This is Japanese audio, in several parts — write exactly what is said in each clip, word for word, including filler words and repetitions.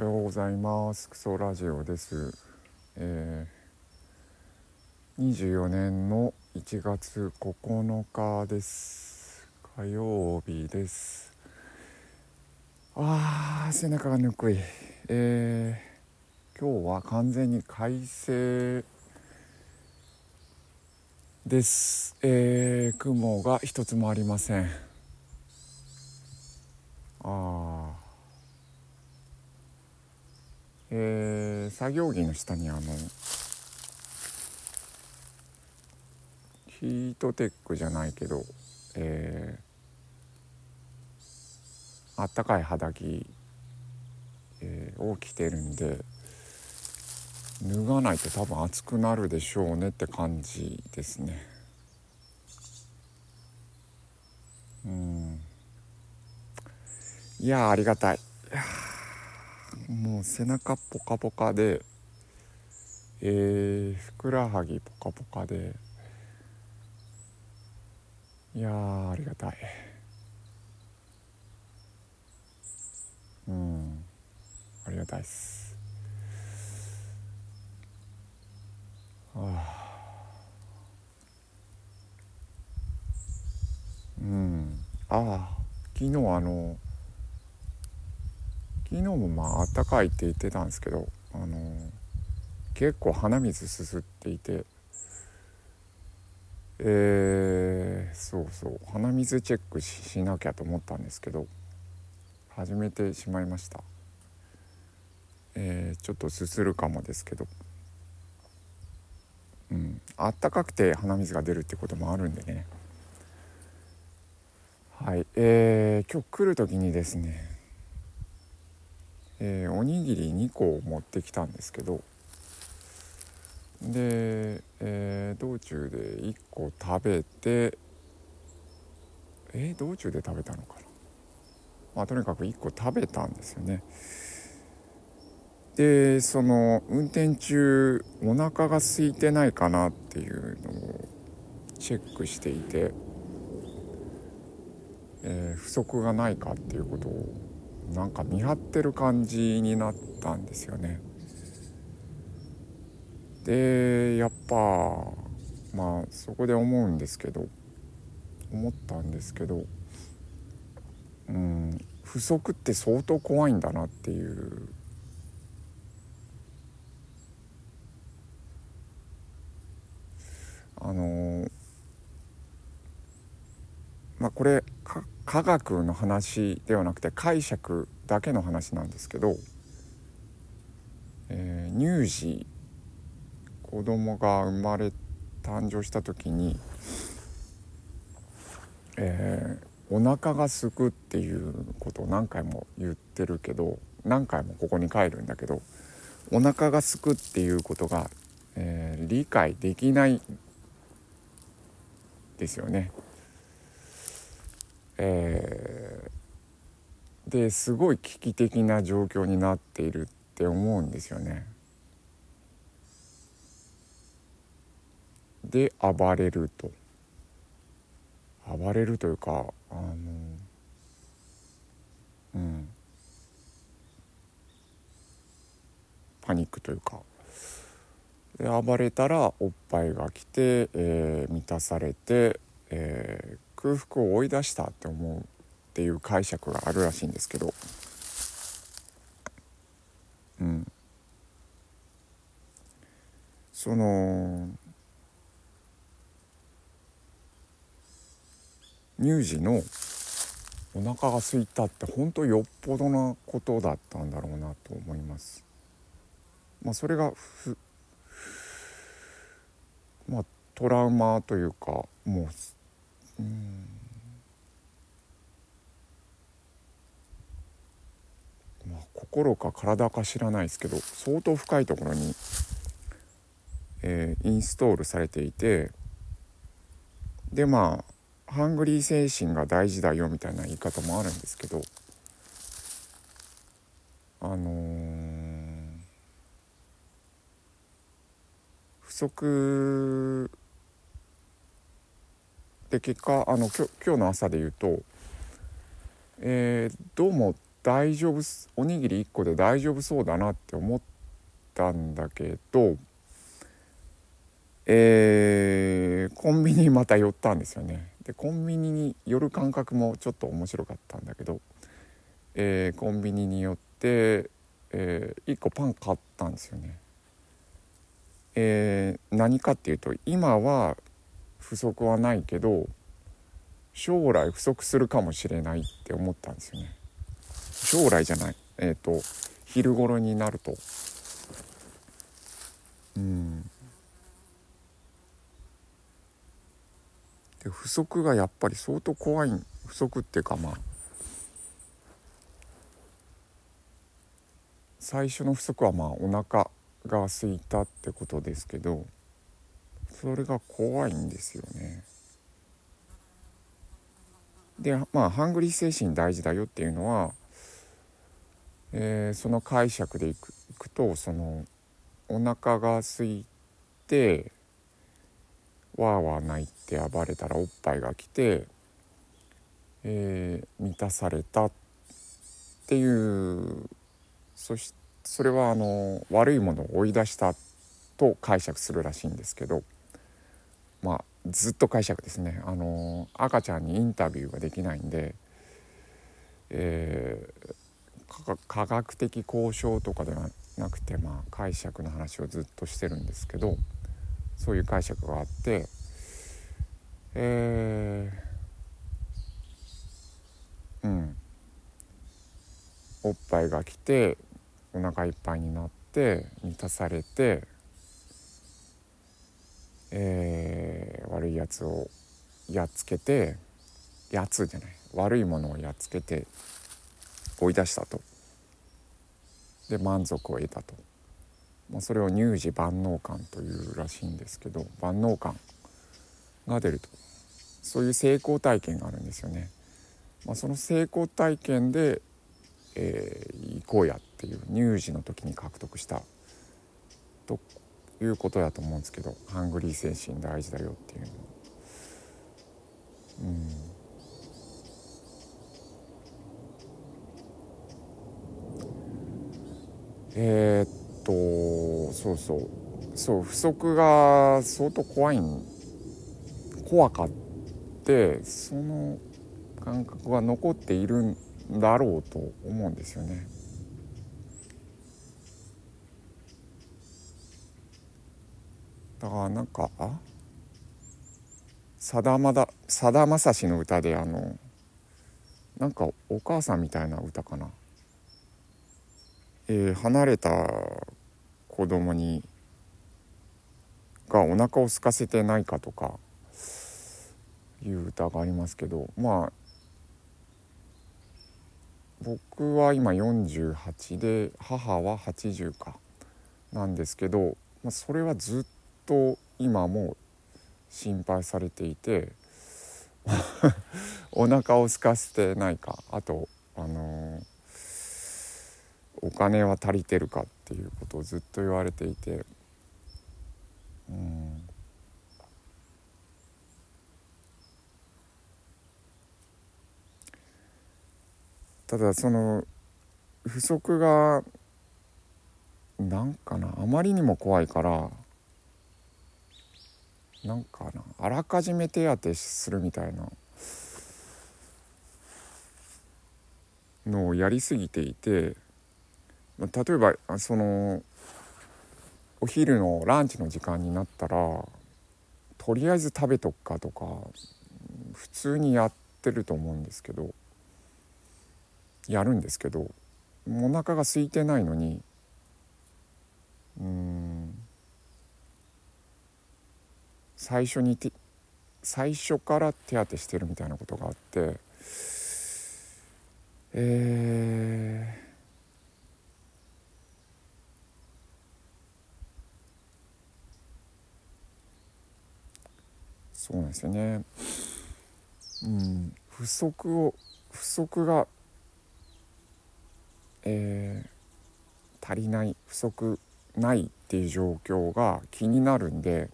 おはようございます。クソラジオです。えー、にじゅうよねんのいちがつここのかです。火曜日です。あー、背中がぬくい。えー、今日は完全に快晴です。えー、雲が一つもありません。あー。えー、作業着の下にあのヒートテックじゃないけど、えー、あったかい肌着、えー、を着てるんで、脱がないと多分暑くなるでしょうねって感じですね。うん、いやーありがたい。もう背中ポカポカで、えー、ふくらはぎポカポカで、いやーありがたい。うん、ありがたいっす。あー、うん、あー、昨日あの昨日もまああったかいって言ってたんですけど、あのー、結構鼻水すすっていて、えー、そうそう鼻水チェック し, しなきゃと思ったんですけど、始めてしまいました。えー、ちょっとすするかもですけど、うん、あったかくて鼻水が出るってこともあるんでね。はい、えー、今日来る時にですね。えー、おにぎりにこを持ってきたんですけど、で、えー、道中でいっこ食べて、えー、道中で食べたのかな、まあ、とにかくいっこ食べたんですよね。で、その運転中お腹が空いてないかなっていうのをチェックしていて、えー、不足がないかっていうことをなんか見張ってる感じになったんですよね。で、やっぱまあそこで思うんですけど思ったんですけどうん不足って相当怖いんだなっていうあのまあこれか科学の話ではなくて解釈だけの話なんですけど、えー、乳児子供が生まれ誕生した時に、えー、お腹がすくっていうことを何回も言ってるけど何回もここに帰るんだけど、お腹がすくっていうことが、えー、理解できないですよね。えー、ですごい危機的な状況になっているって思うんですよね。で、暴れると暴れるというかあのうんパニックというかで、暴れたらおっぱいが来て、えー、満たされて、えー空腹を追い出したって思うっていう解釈があるらしいんですけど、うん、その乳児のお腹が空いたって本当よっぽどなことだったんだろうなと思います。まあそれがふ、まあトラウマというかもう。うん、まあ、心か体か知らないですけど相当深いところに、えー、インストールされていて、でまあハングリー精神が大事だよみたいな言い方もあるんですけど、あのー、不足で結果あの 今, 今日の朝で言うと、えー、どうも大丈夫、おにぎりいっこで大丈夫そうだなって思ったんだけど、えー、コンビニまた寄ったんですよね。でコンビニに寄る感覚もちょっと面白かったんだけど、えー、コンビニに寄って、えー、いっこパン買ったんですよね。えー、何かっていうと、今は不足はないけど将来不足するかもしれないって思ったんですよね。将来じゃない、えーと、昼頃になると、うん、で不足がやっぱり相当怖い。不足っていうか、まあ最初の不足はまあお腹が空いたってことですけど、それが怖いんですよね。でまあハングリー精神大事だよっていうのは、えー、その解釈でいく、いくと、そのお腹が空いてわーわー泣いて暴れたらおっぱいが来て、えー、満たされたっていう、そしてそれはあの悪いものを追い出したと解釈するらしいんですけど、まあずっと解釈ですね。あの赤ちゃんにインタビューができないんで、えー、科学的交渉とかではなくて、まあ、解釈の話をずっとしてるんですけど、そういう解釈があって、えー、うん、おっぱいが来てお腹いっぱいになって満たされて、えー、悪いやつをやっつけてやつじゃない悪いものをやっつけて追い出したと。で満足を得たと、まあ、それを乳児万能感というらしいんですけど、万能感が出ると、そういう成功体験があるんですよね。まあ、その成功体験で、えー、行こうやっていう乳児の時に獲得したということだと思うんですけど、ハングリー精神大事だよっていうの、うん、えー、っとそうそうそう不足が相当怖いん怖かって、その感覚が残っているんだろうと思うんですよね。だからなんかさだまださだまさしの歌で、あのなんかお母さんみたいな歌かな、えー、離れた子供にがお腹を空かせてないかとかいう歌がありますけど、まあ僕は今よんじゅうはちで母ははちじゅうかなんですけど、まあ、それはずっとと今も心配されていてお腹を空かせてないか、あと、あのー、お金は足りてるかっていうことをずっと言われていて、うん、ただその不足がなんかなあまりにも怖いから、なんかなあらかじめ手当てするみたいなのをやりすぎていて、例えばそのお昼のランチの時間になったらとりあえず食べとくかとか普通にやってると思うんですけど、やるんですけど、お腹が空いてないのに、うーん最初にて最初から手当てしてるみたいなことがあって、えー、そうなんですよね。うん、不足を不足が、えー、足りない不足ないっていう状況が気になるんで。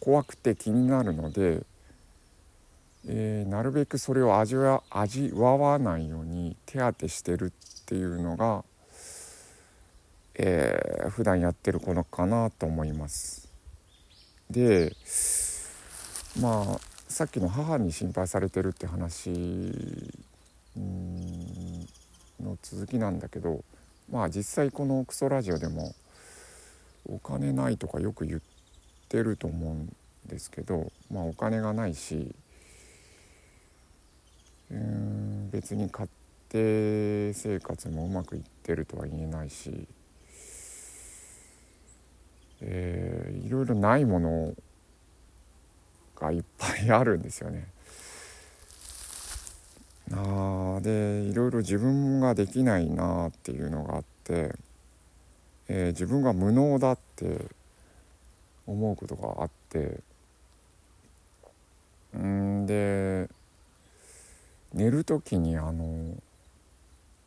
怖くて気になるので、えー、なるべくそれを味わ、味わわないように手当てしてるっていうのが、えー、普段やってることかなと思います。で、まあさっきの母に心配されてるって話の続きなんだけど、まあ実際このクソラジオでもお金ないとかよく言ってると思うんですけど、まあお金がないし、うーん別に家庭生活もうまくいってるとは言えないし、えー、いろいろないものがいっぱいあるんですよね。あでいろいろ自分ができないなっていうのがあって、えー、自分が無能だって思うことがあって、んで寝るときにあの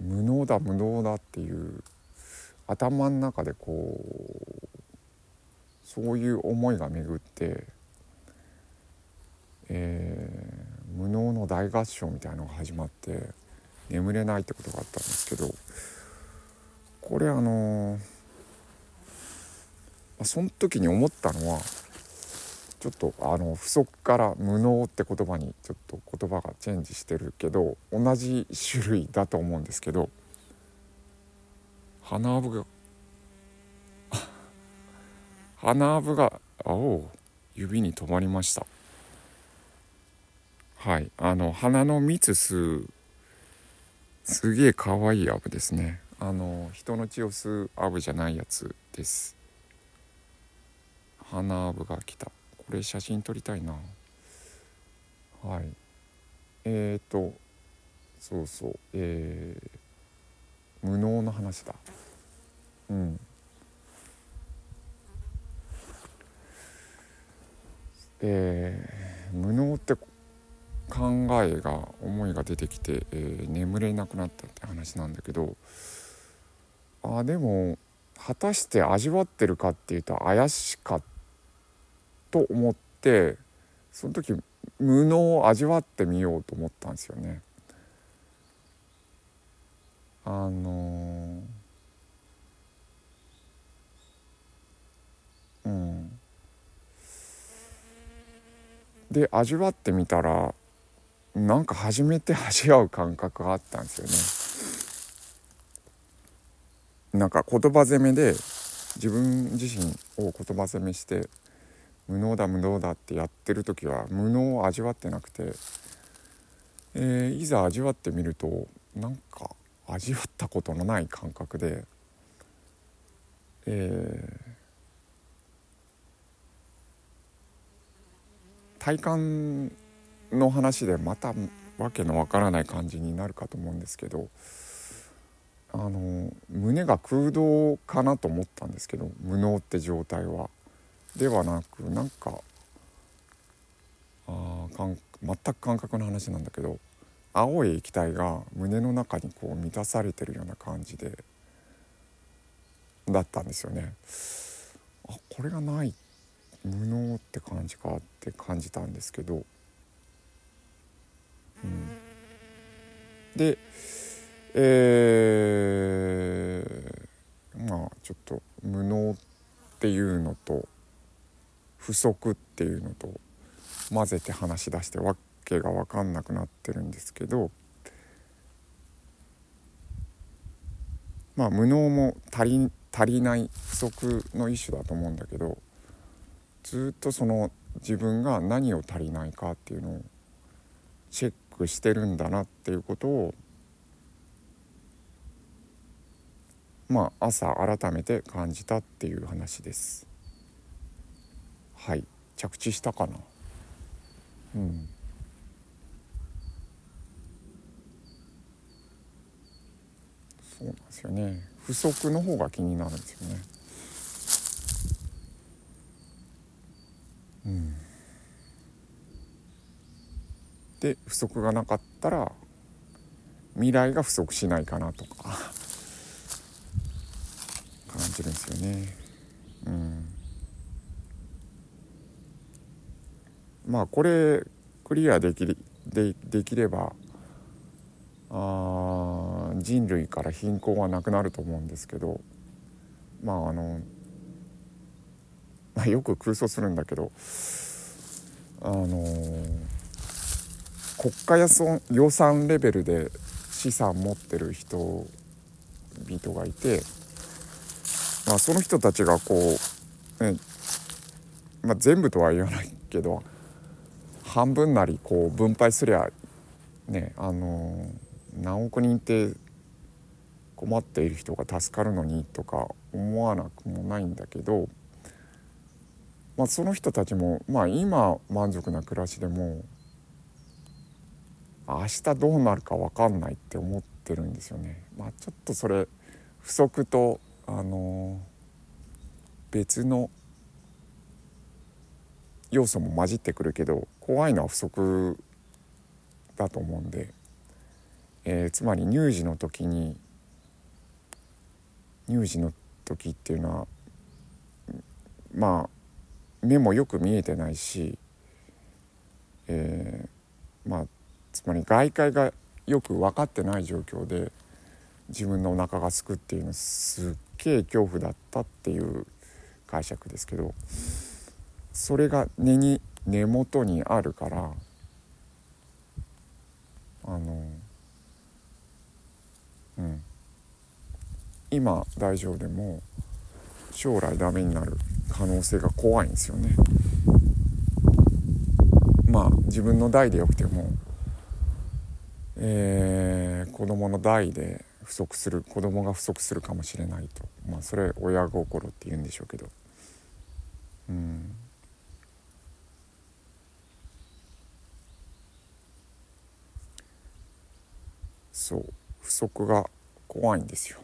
無能だ無能だっていう頭の中でこうそういう思いが巡って、えー、無能の大合唱みたいなのが始まって眠れないってことがあったんですけど、これあのその時に思ったのはちょっとあの不足から無能って言葉にちょっと言葉がチェンジしてるけど同じ種類だと思うんですけど、花アブが花アブが青指に止まりました。はい、あの花の蜜吸うすげえ可愛いアブですね。あの人の血を吸うアブじゃないやつです。花アブが来た。これ写真撮りたいな。はい。えっと、そうそう、えー、無能の話だ。うん。えー、無能って考えが思いが出てきて、えー、眠れなくなったって話なんだけど、あでも果たして味わってるかっていうと怪しかった。と思ってその時無能を味わってみようと思ったんですよね。あのー、うんで味わってみたらなんか初めて味わう感覚があったんですよね。なんか言葉攻めで自分自身を言葉攻めして無能だ無能だってやってる時は無能を味わってなくて、えー、いざ味わってみるとなんか味わったことのない感覚で、えー、体感の話でまたわけのわからない感じになるかと思うんですけど、あの胸が空洞かなと思ったんですけど、無能って状態はではなく、なんかあかん全く感覚の話なんだけど、青い液体が胸の中にこう満たされてるような感じでだったんですよね。あこれがない無能って感じかって感じたんですけど、うん、で、えー、まあちょっと無能っていうのと不足っていうのと混ぜて話し出してわけが分かんなくなってるんですけど、まあ無能も足り、足りない不足の一種だと思うんだけど、ずっとその自分が何を足りないかっていうのをチェックしてるんだなっていうことをまあ朝改めて感じたっていう話です。はい、着地したかな。うん。そうなんですよね。不足の方が気になるんですよね。うん。で、不足がなかったら未来が不足しないかなとか感じるんですよね。うん。まあこれクリアでき で, できればあ人類から貧困はなくなると思うんですけど、まああの、まあ、よく空想するんだけど、あの国家予算、予算レベルで資産持ってる人々がいて、まあ、その人たちがこう、ねまあ、全部とは言わないけど半分なりこう分配すりゃ、ねあのー、何億人って困っている人が助かるのにとか思わなくもないんだけど、まあ、その人たちも、まあ、今満足な暮らしでも明日どうなるか分かんないって思ってるんですよね。まあ、ちょっとそれ不足とあの別の要素も混じってくるけど、怖いのは不足だと思うんで、えー、つまり乳児の時に乳児の時っていうのはまあ目もよく見えてないし、えー、まあつまり外界がよく分かってない状況で自分のお腹がすくっていうのすっげえ恐怖だったっていう解釈ですけど、それが根に根元にあるから、あのうん今大丈夫でも将来ダメになる可能性が怖いんですよね。まあ自分の代でよくても、えー、子供の代で不足する子供が不足するかもしれないと、まあそれ親心って言うんでしょうけど、うん、そう不足が怖いんですよ。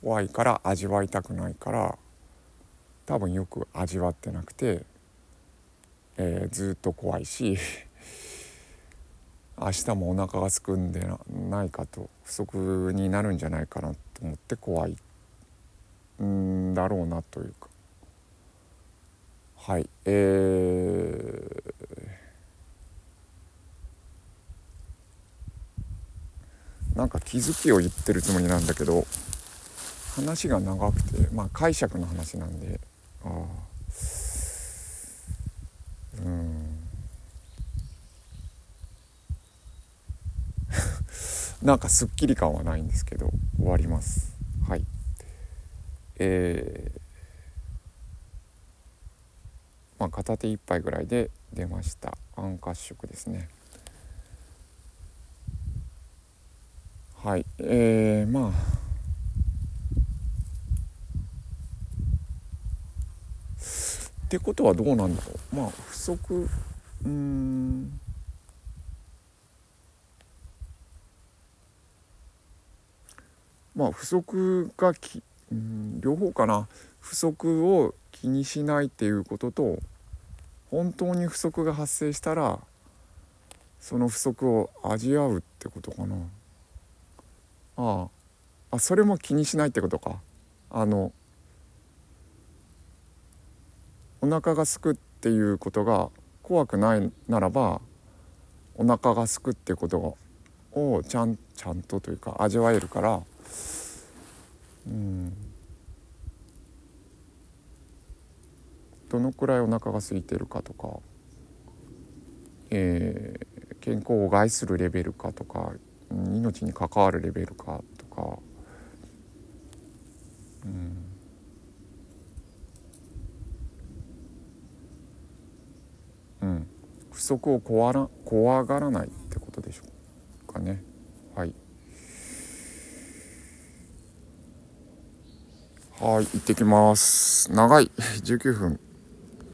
怖いから味わいたくないから多分よく味わってなくて、えー、ずっと怖いし明日もお腹がすくんで な, ないかと不足になるんじゃないかなと思って怖いんだろうなというか、はい、えー、なんか気づきを言ってるつもりなんだけど話が長くて、まあ解釈の話なんで、あうんなんかすっきり感はないんですけど終わります。はい、えーまあ、片手一杯ぐらいで出ました暗褐色ですね。はい、えー、まあってことはどうなんだろう、まあ不足うーんまあ不足がき、うん、両方かな。不足を気にしないっていうことと、本当に不足が発生したらその不足を味わうってことかな。ああ、あそれも気にしないってことか。あのお腹がすくっていうことが怖くないならば、お腹がすくっていうことをちゃん、ちゃんとというか味わえるから。うん、どのくらいお腹が空いてるかとか、えー、健康を害するレベルかとか、命に関わるレベルかとか、うん、うん、不足を怖ら、怖がらないってことでしょうかね。はいはい、行ってきます。長い。じゅうきゅうふん。